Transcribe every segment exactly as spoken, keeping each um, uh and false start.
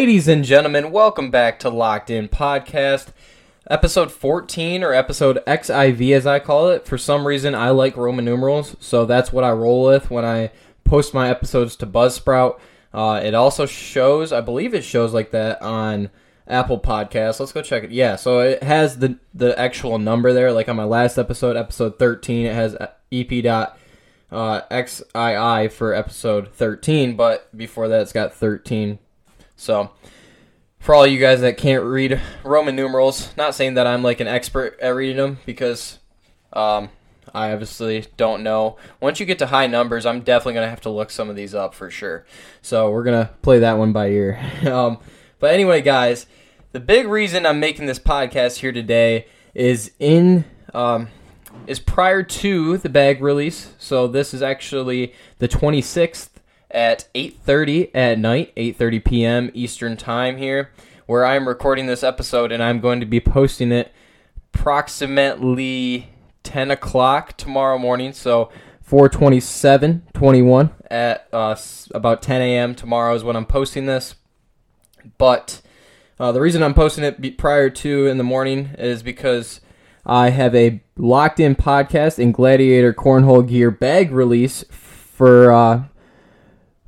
Ladies and gentlemen, welcome back to Locked In Podcast, episode fourteen, or episode X I V as I call it. For some reason, I like Roman numerals, so that's what I roll with when I post my episodes to Buzzsprout. Uh, it also shows, I believe it shows like that on Apple Podcasts. Let's go check it. Yeah, so it has the, the actual number there. Like on my last episode, episode thirteen, it has E P dot X I I for episode thirteen, but before that it's got thirteen. So, for all you guys that can't read Roman numerals, not saying that I'm like an expert at reading them, because um, I obviously don't know. Once you get to high numbers, I'm definitely going to have to look some of these up for sure. So, we're going to play that one by ear. um, but anyway, guys, the big reason I'm making this podcast here today is in... Um, is prior to the bag release, so this is actually the twenty-sixth at eight thirty at night, eight thirty p.m. Eastern Time here, where I'm recording this episode, and I'm going to be posting it approximately ten o'clock tomorrow morning, so four twenty-seven twenty-one at uh, about ten a.m. tomorrow is when I'm posting this, but uh, the reason I'm posting it prior to in the morning is because I have a Locked In Podcast and Gladiator Cornhole Gear bag release for uh,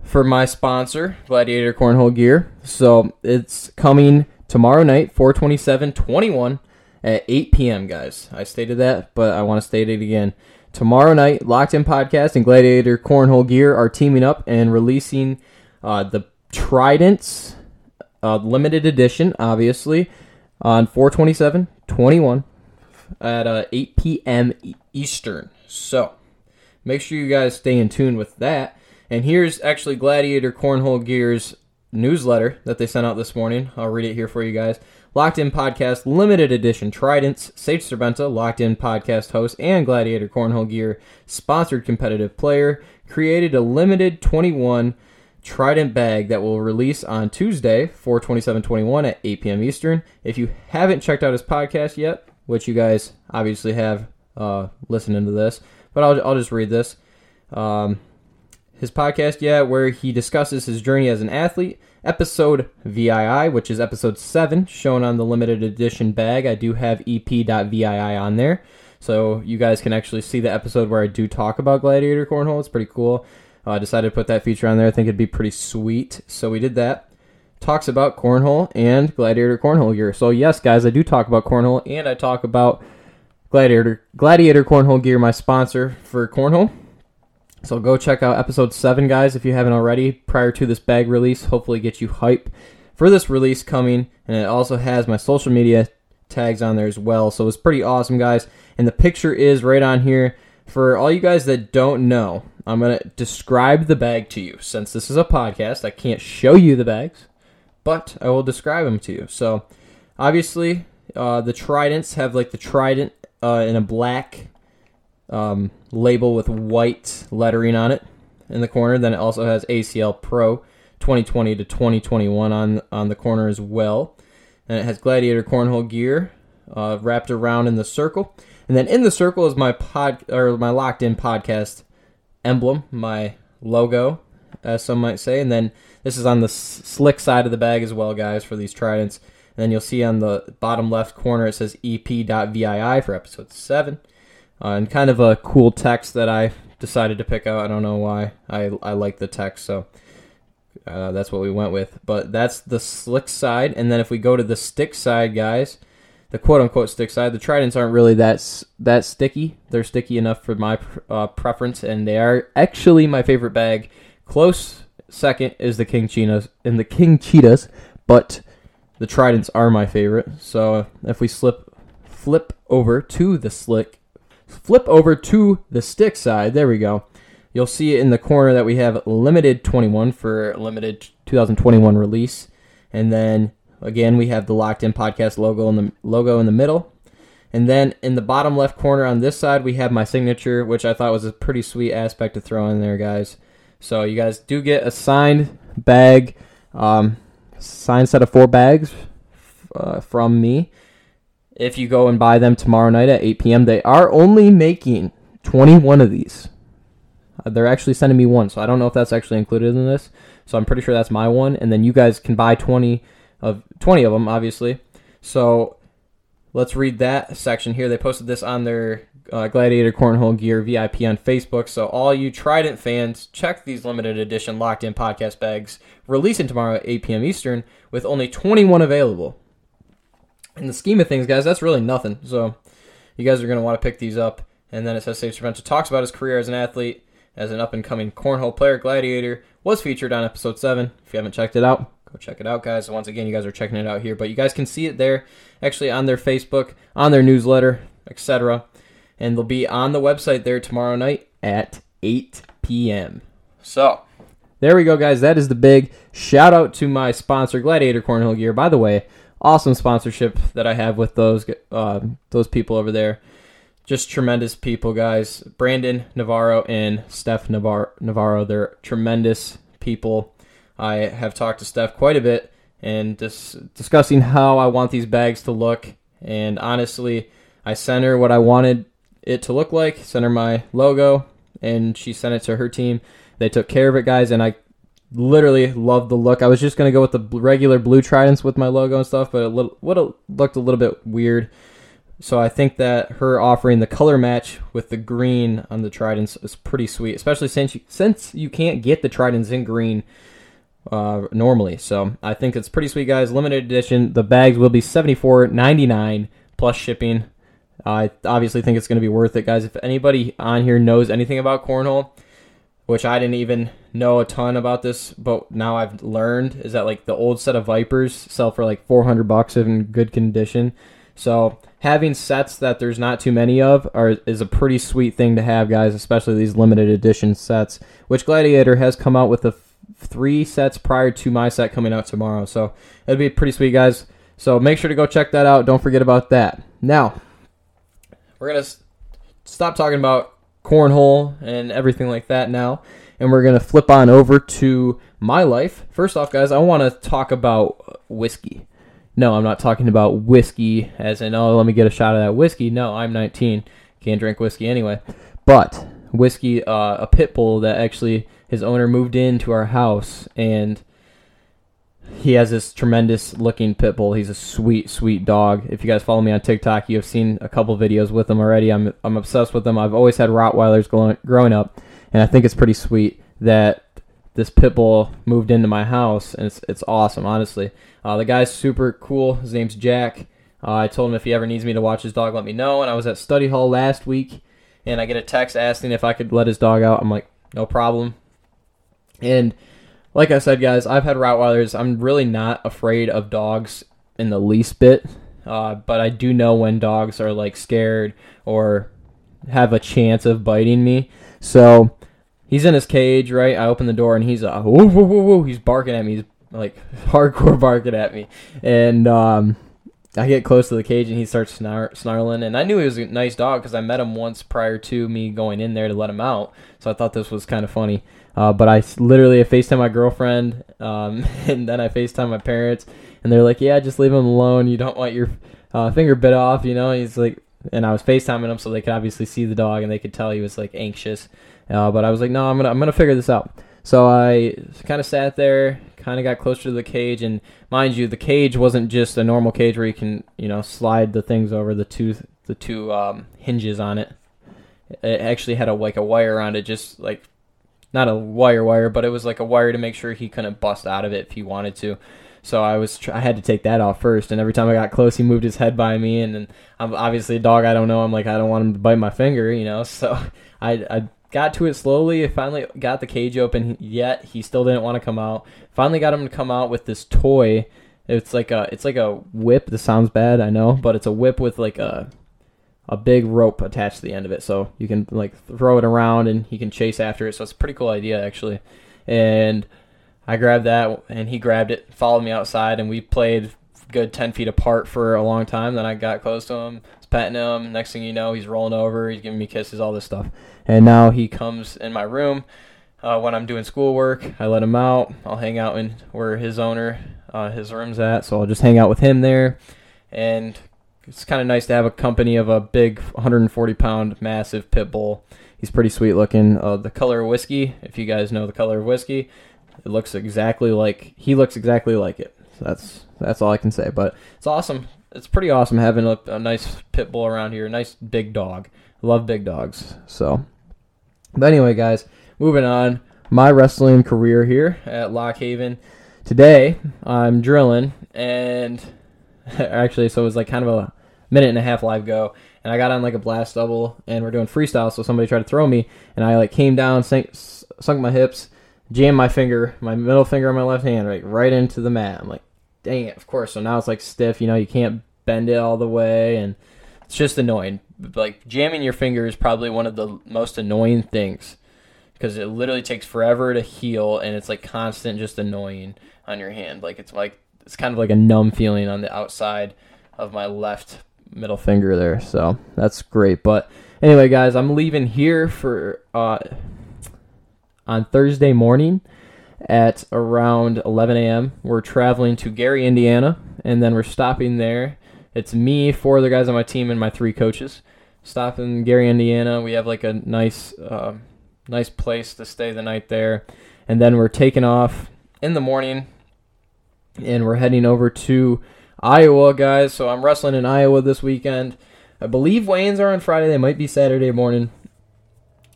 for my sponsor, Gladiator Cornhole Gear. So it's coming tomorrow night, four twenty-seven twenty-one at eight p.m., guys. I stated that, but I want to state it again. Tomorrow night, Locked In Podcast and Gladiator Cornhole Gear are teaming up and releasing uh, the Tridents uh, limited edition, obviously, on four twenty-seven twenty-one. At uh, eight p.m. Eastern. So, make sure you guys stay in tune with that. And here's actually Gladiator Cornhole Gear's newsletter that they sent out this morning. I'll read it here for you guys. Locked In Podcast Limited Edition Tridents, Sage Serbenta, Locked In Podcast host, and Gladiator Cornhole Gear sponsored competitive player, created a limited twenty-one Trident bag that will release on Tuesday, four twenty-seven twenty-one at eight p.m. Eastern. If you haven't checked out his podcast yet, which you guys obviously have uh, listening to this, but I'll, I'll just read this. Um, his podcast, yeah, where he discusses his journey as an athlete, episode V I I, which is episode seven, shown on the limited edition bag. I do have E P dot V I I on there, so you guys can actually see the episode where I do talk about Gladiator Cornhole. It's pretty cool. I uh, decided to put that feature on there. I think it'd be pretty sweet, so we did that. Talks about cornhole and Gladiator Cornhole Gear. So yes, guys, I do talk about cornhole, and I talk about Gladiator Gladiator Cornhole Gear, my sponsor for cornhole. So go check out episode seven, guys, if you haven't already, prior to this bag release. Hopefully get you hype for this release coming, and it also has my social media tags on there as well. So it's pretty awesome, guys, and the picture is right on here. For all you guys that don't know, I'm going to describe the bag to you. Since this is a podcast, I can't show you the bags, but I will describe them to you. So, obviously, uh, the Tridents have like the Trident uh, in a black um, label with white lettering on it in the corner. Then it also has A C L Pro twenty twenty to twenty twenty-one on, on the corner as well. And it has Gladiator Cornhole Gear uh, wrapped around in the circle. And then in the circle is my pod or my Locked In Podcast emblem, my logo, as some might say. And then this is on the slick side of the bag as well, guys, for these Tridents. And then you'll see on the bottom left corner it says E P dot V I I for episode seven. Uh, and kind of a cool text that I decided to pick out. I don't know why. I, I like the text, so uh, that's what we went with. But that's the slick side. And then if we go to the stick side, guys, the quote-unquote stick side, the Tridents aren't really that that sticky. They're sticky enough for my uh, preference, and they are actually my favorite bag. Close second is the King Cheetahs, and the King Cheetahs, but the Tridents are my favorite. So if we slip, flip over to the slick, flip over to the stick side. There we go. You'll see in the corner that we have limited twenty-one for limited two thousand twenty-one release, and then again we have the Locked In Podcast logo in the logo in the middle, and then in the bottom left corner on this side we have my signature, which I thought was a pretty sweet aspect to throw in there, guys. So you guys do get a signed bag, um, signed set of four bags uh, from me if you go and buy them tomorrow night at eight p.m. They are only making twenty-one of these. Uh, they're actually sending me one, so I don't know if that's actually included in this. So I'm pretty sure that's my one. And then you guys can buy twenty of twenty of them, obviously. So let's read that section here. They posted this on their uh, Gladiator Cornhole Gear V I P on Facebook. So all you Trident fans, check these limited edition Locked In podcast bags releasing tomorrow at eight p.m. Eastern with only twenty-one available. In the scheme of things, guys, that's really nothing. So you guys are going to want to pick these up. And then it says Sage Serbenta talks about his career as an athlete, as an up-and-coming cornhole player. Gladiator was featured on episode seven. If you haven't checked it out, go check it out, guys. Once again, you guys are checking it out here. But you guys can see it there, actually, on their Facebook, on their newsletter, et cetera. And they'll be on the website there tomorrow night at eight p.m. So there we go, guys. That is the big shout-out to my sponsor, Gladiator Cornhole Gear. By the way, awesome sponsorship that I have with those uh, those people over there. Just tremendous people, guys. Brandon Navarro and Steph Navar- Navarro, they're tremendous people. I have talked to Steph quite a bit and dis- discussing how I want these bags to look. And honestly, I sent her what I wanted it to look like, sent her my logo, and she sent it to her team. They took care of it, guys, and I literally loved the look. I was just going to go with the regular blue Tridents with my logo and stuff, but it li- would have looked a little bit weird. So I think that her offering the color match with the green on the Tridents is pretty sweet, especially since you, since you can't get the Tridents in green uh, normally. So I think it's pretty sweet, guys. Limited edition. The bags will be seventy-four dollars and ninety-nine cents plus shipping. I obviously think it's going to be worth it, guys. If anybody on here knows anything about cornhole, which I didn't even know a ton about this, but now I've learned, is that like the old set of Vipers sell for like four hundred bucks in good condition. So having sets that there's not too many of are, is a pretty sweet thing to have, guys, especially these limited edition sets, which Gladiator has come out with the f- three sets prior to my set coming out tomorrow. So it'd be pretty sweet, guys. So make sure to go check that out. Don't forget about that. Now, we're going to s- stop talking about cornhole and everything like that now, and we're going to flip on over to my life. First off, guys, I want to talk about whiskey. No, I'm not talking about whiskey as in, oh, let me get a shot of that whiskey. No, I'm nineteen. Can't drink whiskey anyway. But whiskey, uh, a pit bull that actually his owner moved into our house, and he has this tremendous looking pit bull. He's a sweet, sweet dog. If you guys follow me on TikTok, you have seen a couple videos with him already. I'm I'm obsessed with him. I've always had Rottweilers growing up, and I think it's pretty sweet that this pit bull moved into my house, and it's it's awesome, honestly. Uh, the guy's super cool. His name's Jack. Uh, I told him if he ever needs me to watch his dog, let me know. And I was at study hall last week, and I get a text asking if I could let his dog out. I'm like, no problem. And like I said, guys, I've had Rottweilers. I'm really not afraid of dogs in the least bit, uh, but I do know when dogs are like scared or have a chance of biting me. So he's in his cage, right? I open the door, and he's uh, woo, woo, woo, woo. He's barking at me. He's, like, hardcore barking at me. And um, I get close to the cage, and he starts snar- snarling. And I knew he was a nice dog because I met him once prior to me going in there to let him out. So I thought this was kind of funny. Uh, but I literally I FaceTimed my girlfriend, um, and then I FaceTimed my parents. And they're like, yeah, just leave him alone. You don't want your uh, finger bit off, you know? And he's like, and I was FaceTiming him so they could obviously see the dog, and they could tell he was, like, anxious. Uh, but I was like, no, I'm gonna I'm gonna figure this out. So I kind of sat there, kind of got closer to the cage, and mind you, the cage wasn't just a normal cage where you can, you know, slide the things over the two the two um, hinges on it. It actually had a like a wire on it, just like not a wire wire, but it was like a wire to make sure he couldn't bust out of it if he wanted to. So I was I had to take that off first, and every time I got close, he moved his head by me, and, and I'm obviously a dog I don't know. I'm like, I don't want him to bite my finger, you know. So I I. Got to it slowly. I finally got the cage open, yet he still didn't want to come out. Finally got him to come out with this toy. It's like a it's like a whip. This sounds bad, I know, but it's a whip with like a a big rope attached to the end of it. So you can like throw it around and he can chase after it. So it's a pretty cool idea, actually. And I grabbed that, and he grabbed it, followed me outside, and we played a good ten feet apart for a long time. Then I got close to him, petting him. Next thing you know, he's rolling over, he's giving me kisses, all this stuff. And now he comes in my room uh, when I'm doing schoolwork. I let him out. I'll hang out in where his owner, uh, his room's at, so I'll just hang out with him there. And it's kind of nice to have a company of a big one hundred forty pound massive pit bull. He's pretty sweet looking. Uh, the color of whiskey, if you guys know the color of whiskey, It looks exactly like he looks exactly like it. So that's that's all I can say. But it's awesome. It's pretty awesome having a, a nice pit bull around here. A nice big dog. I love big dogs. So, but anyway, guys, moving on. My wrestling career here at Lock Haven. Today I'm drilling, and actually, so it was like kind of a minute and a half live go, and I got on like a blast double, and we're doing freestyle. So somebody tried to throw me, and I like came down, sank, sunk my hips, jammed my finger, my middle finger on my left hand, like right into the mat. I'm like, dang it, of course. So now it's like stiff, you know, you can't bend it all the way, and it's just annoying. Like jamming your finger is probably one of the most annoying things because it literally takes forever to heal, and it's like constant, just annoying on your hand. Like it's like it's kind of like a numb feeling on the outside of my left middle finger there. So that's great. But anyway, guys, I'm leaving here for uh, on Thursday morning at around eleven a.m. We're traveling to Gary, Indiana, and then we're stopping there. It's me, four other guys on my team, and my three coaches. Stop in Gary, Indiana. We have like a nice, uh, nice place to stay the night there, and then we're taking off in the morning, and we're heading over to Iowa, guys. So I'm wrestling in Iowa this weekend. I believe weigh-ins are on Friday. They might be Saturday morning,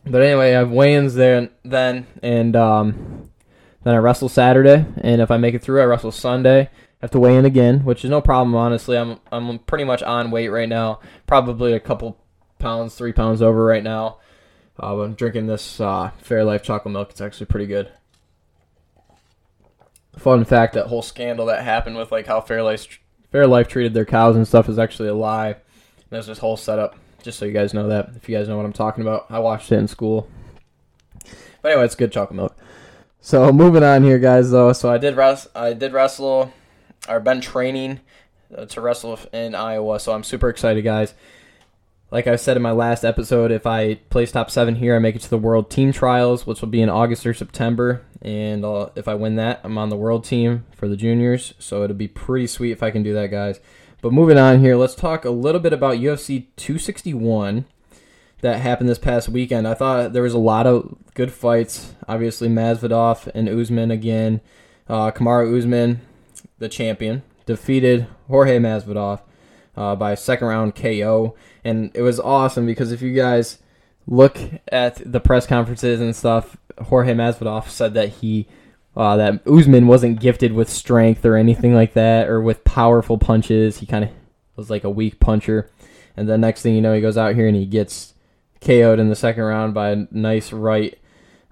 but anyway, I have weigh-ins there then, and um, then I wrestle Saturday, and if I make it through, I wrestle Sunday. Have to weigh in again, which is no problem, honestly. I'm I'm pretty much on weight right now, probably a couple pounds, three pounds over right now. Uh, I'm drinking this uh, Fairlife chocolate milk. It's actually pretty good. Fun fact, that whole scandal that happened with like how Fairlife Fairlife treated their cows and stuff is actually a lie. There's this whole setup, just so you guys know that, if you guys know what I'm talking about. I watched it in school. But anyway, it's good chocolate milk. So moving on here, guys, though. So I did res- I did wrestle... I've been training to wrestle in Iowa, so I'm super excited, guys. Like I said in my last episode, if I place top seven here, I make it to the World Team Trials, which will be in August or September. And I'll, if I win that, I'm on the World Team for the juniors, so it'll be pretty sweet if I can do that, guys. But moving on here, let's talk a little bit about two sixty-one that happened this past weekend. I thought there was a lot of good fights. Obviously, Masvidal and Usman again. Uh, Kamaru Usman, the champion, defeated Jorge Masvidal uh, by second round K O, and it was awesome because if you guys look at the press conferences and stuff, Jorge Masvidal said that he uh, that Usman wasn't gifted with strength or anything like that, or with powerful punches. He kind of was like a weak puncher, and the next thing you know, he goes out here and he gets K O'd in the second round by a nice right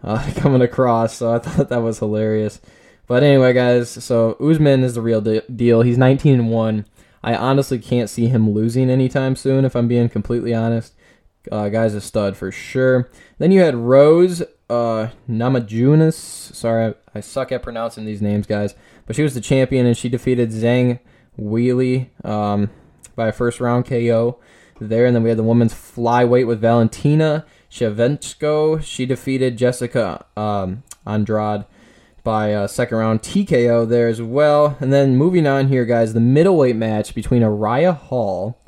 uh, coming across. So I thought that was hilarious. But anyway, guys, so Usman is the real de- deal. He's nineteen and one. I honestly can't see him losing anytime soon, if I'm being completely honest. Uh, guy's a stud for sure. Then you had Rose uh, Namajunas. Sorry, I, I suck at pronouncing these names, guys. But she was the champion, and she defeated Zhang Weili um, by a first-round K O there. And then we had the women's flyweight with Valentina Shevchenko. She defeated Jessica um, Andrade by a second-round T K O there as well. And then moving on here, guys, the middleweight match between Uriah Hall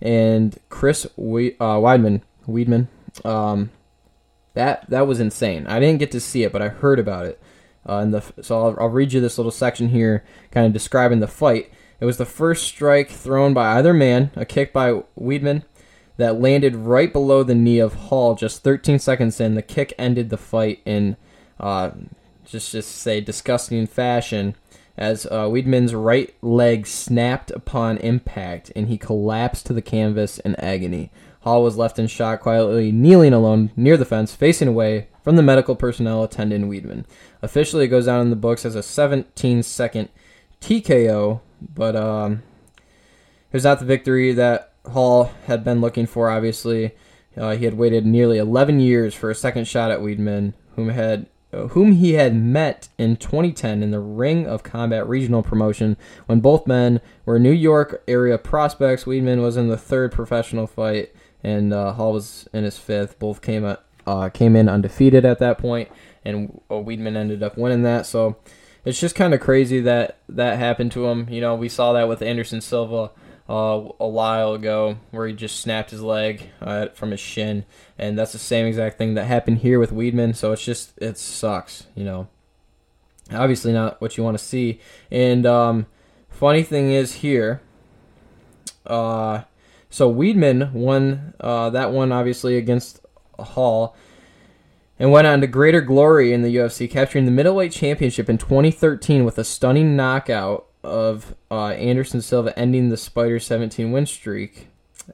and Chris we- uh, Weidman. Weidman. Um, that that was insane. I didn't get to see it, but I heard about it. Uh, and the, so I'll, I'll read you this little section here kind of describing the fight. It was the first strike thrown by either man, a kick by Weidman, that landed right below the knee of Hall just thirteen seconds in. The kick ended the fight in... Uh, Just, just say disgusting fashion, as uh, Weidman's right leg snapped upon impact, and he collapsed to the canvas in agony. Hall was left in shock, quietly kneeling alone near the fence, facing away from the medical personnel attending Weidman. Officially, it goes down in the books as a seventeen-second T K O, but um, it was not the victory that Hall had been looking for, obviously. Uh, he had waited nearly eleven years for a second shot at Weidman, whom had... whom he had met in twenty ten in the Ring of Combat regional promotion. When both men were New York area prospects, Weidman was in the third professional fight, and uh, Hall was in his fifth. Both came uh, uh, came in undefeated at that point, and uh, Weidman ended up winning that. So it's just kind of crazy that that happened to him. You know, we saw that with Anderson Silva uh, a while ago, where he just snapped his leg uh, from his shin, and that's the same exact thing that happened here with Weidman. So it's just, it sucks, you know. obviously not what you want to see. And um, funny thing is here, uh, so Weidman won uh, that one, obviously, against Hall, and went on to greater glory in the U F C, capturing the middleweight championship in twenty thirteen with a stunning knockout of uh, Anderson Silva, ending the Spider seventeen win streak.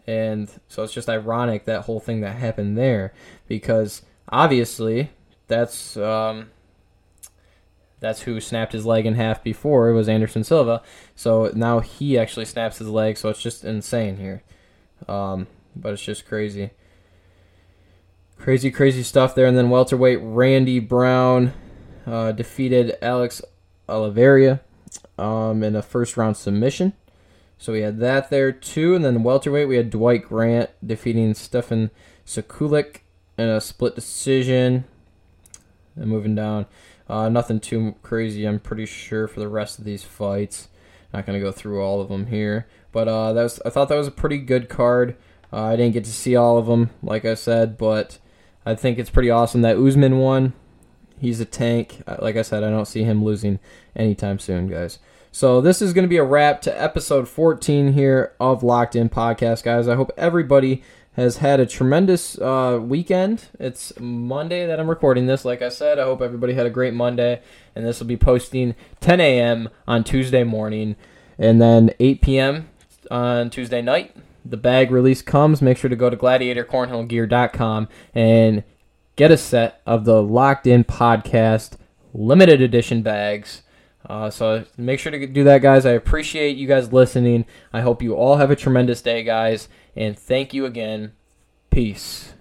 And so it's just ironic, that whole thing that happened there, because obviously that's um, that's who snapped his leg in half before. It was Anderson Silva. So now he actually snaps his leg, so it's just insane here. Um, but it's just crazy. Crazy, crazy stuff there. And then welterweight Randy Brown uh, defeated Alex Oliveira um, in a first-round submission. So we had that there, too. And then welterweight, we had Dwight Grant defeating Stefan Sekulik in a split decision. And moving down, uh, nothing too crazy, I'm pretty sure, for the rest of these fights. Not going to go through all of them here. But uh, that was, I thought that was a pretty good card. Uh, I didn't get to see all of them, like I said, but I think it's pretty awesome that Usman won. He's a tank. Like I said, I don't see him losing anytime soon, guys. So this is going to be a wrap to episode fourteen here of Locked In Podcast, guys. I hope everybody has had a tremendous uh, weekend. It's Monday that I'm recording this. Like I said, I hope everybody had a great Monday. And this will be posting ten a.m. on Tuesday morning and then eight p.m. on Tuesday night. The bag release comes. Make sure to go to gladiator cornhole gear dot com and get a set of the Locked In Podcast limited edition bags. Uh, so make sure to do that, guys. I appreciate you guys listening. I hope you all have a tremendous day, guys. And thank you again. Peace.